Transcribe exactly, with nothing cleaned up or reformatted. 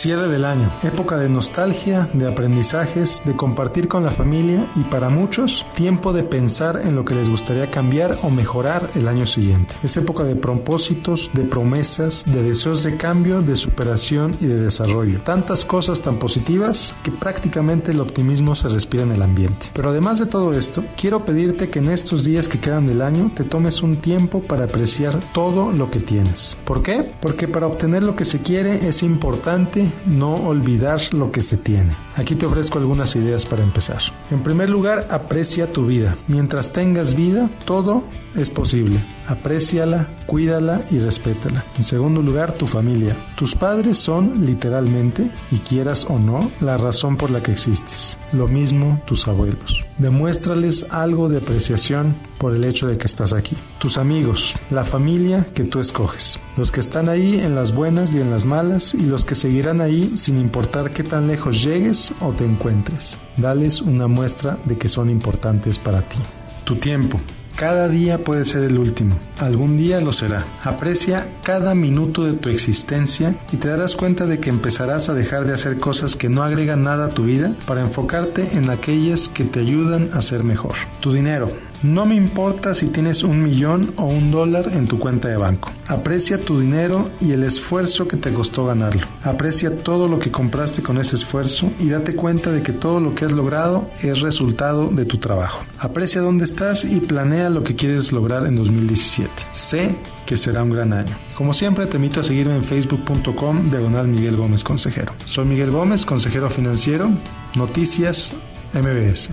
Cierre del año, época de nostalgia, de aprendizajes, de compartir con la familia y para muchos, tiempo de pensar en lo que les gustaría cambiar o mejorar el año siguiente. Es época de propósitos, de promesas, de deseos de cambio, de superación y de desarrollo. Tantas cosas tan positivas que prácticamente el optimismo se respira en el ambiente. Pero además de todo esto, quiero pedirte que en estos días que quedan del año te tomes un tiempo para apreciar todo lo que tienes. ¿Por qué? Porque para obtener lo que se quiere es importante no olvidar lo que se tiene. Aquí te ofrezco algunas ideas para empezar. En primer lugar, aprecia tu vida. Mientras tengas vida, todo es posible. Apréciala, cuídala y respétala. En segundo lugar, tu familia. Tus padres son literalmente, y quieras o no, la razón por la que existes. Lo mismo tus abuelos. Demuéstrales algo de apreciación por el hecho de que estás aquí. Tus amigos, la familia que tú escoges. Los que están ahí en las buenas y en las malas y los que seguirán ahí sin importar qué tan lejos llegues o te encuentres. Dales una muestra de que son importantes para ti. Tu tiempo. Cada día puede ser el último, algún día lo será. Aprecia cada minuto de tu existencia y te darás cuenta de que empezarás a dejar de hacer cosas que no agregan nada a tu vida para enfocarte en aquellas que te ayudan a ser mejor. Tu dinero. No me importa si tienes un millón o un dólar en tu cuenta de banco. Aprecia tu dinero y el esfuerzo que te costó ganarlo. Aprecia todo lo que compraste con ese esfuerzo y date cuenta de que todo lo que has logrado es resultado de tu trabajo. Aprecia dónde estás y planea lo que quieres lograr en dos mil diecisiete. Sé que será un gran año. Como siempre, te invito a seguirme en facebook punto com diagonal Miguel Gómez Consejero. Soy Miguel Gómez, consejero financiero, Noticias M B S.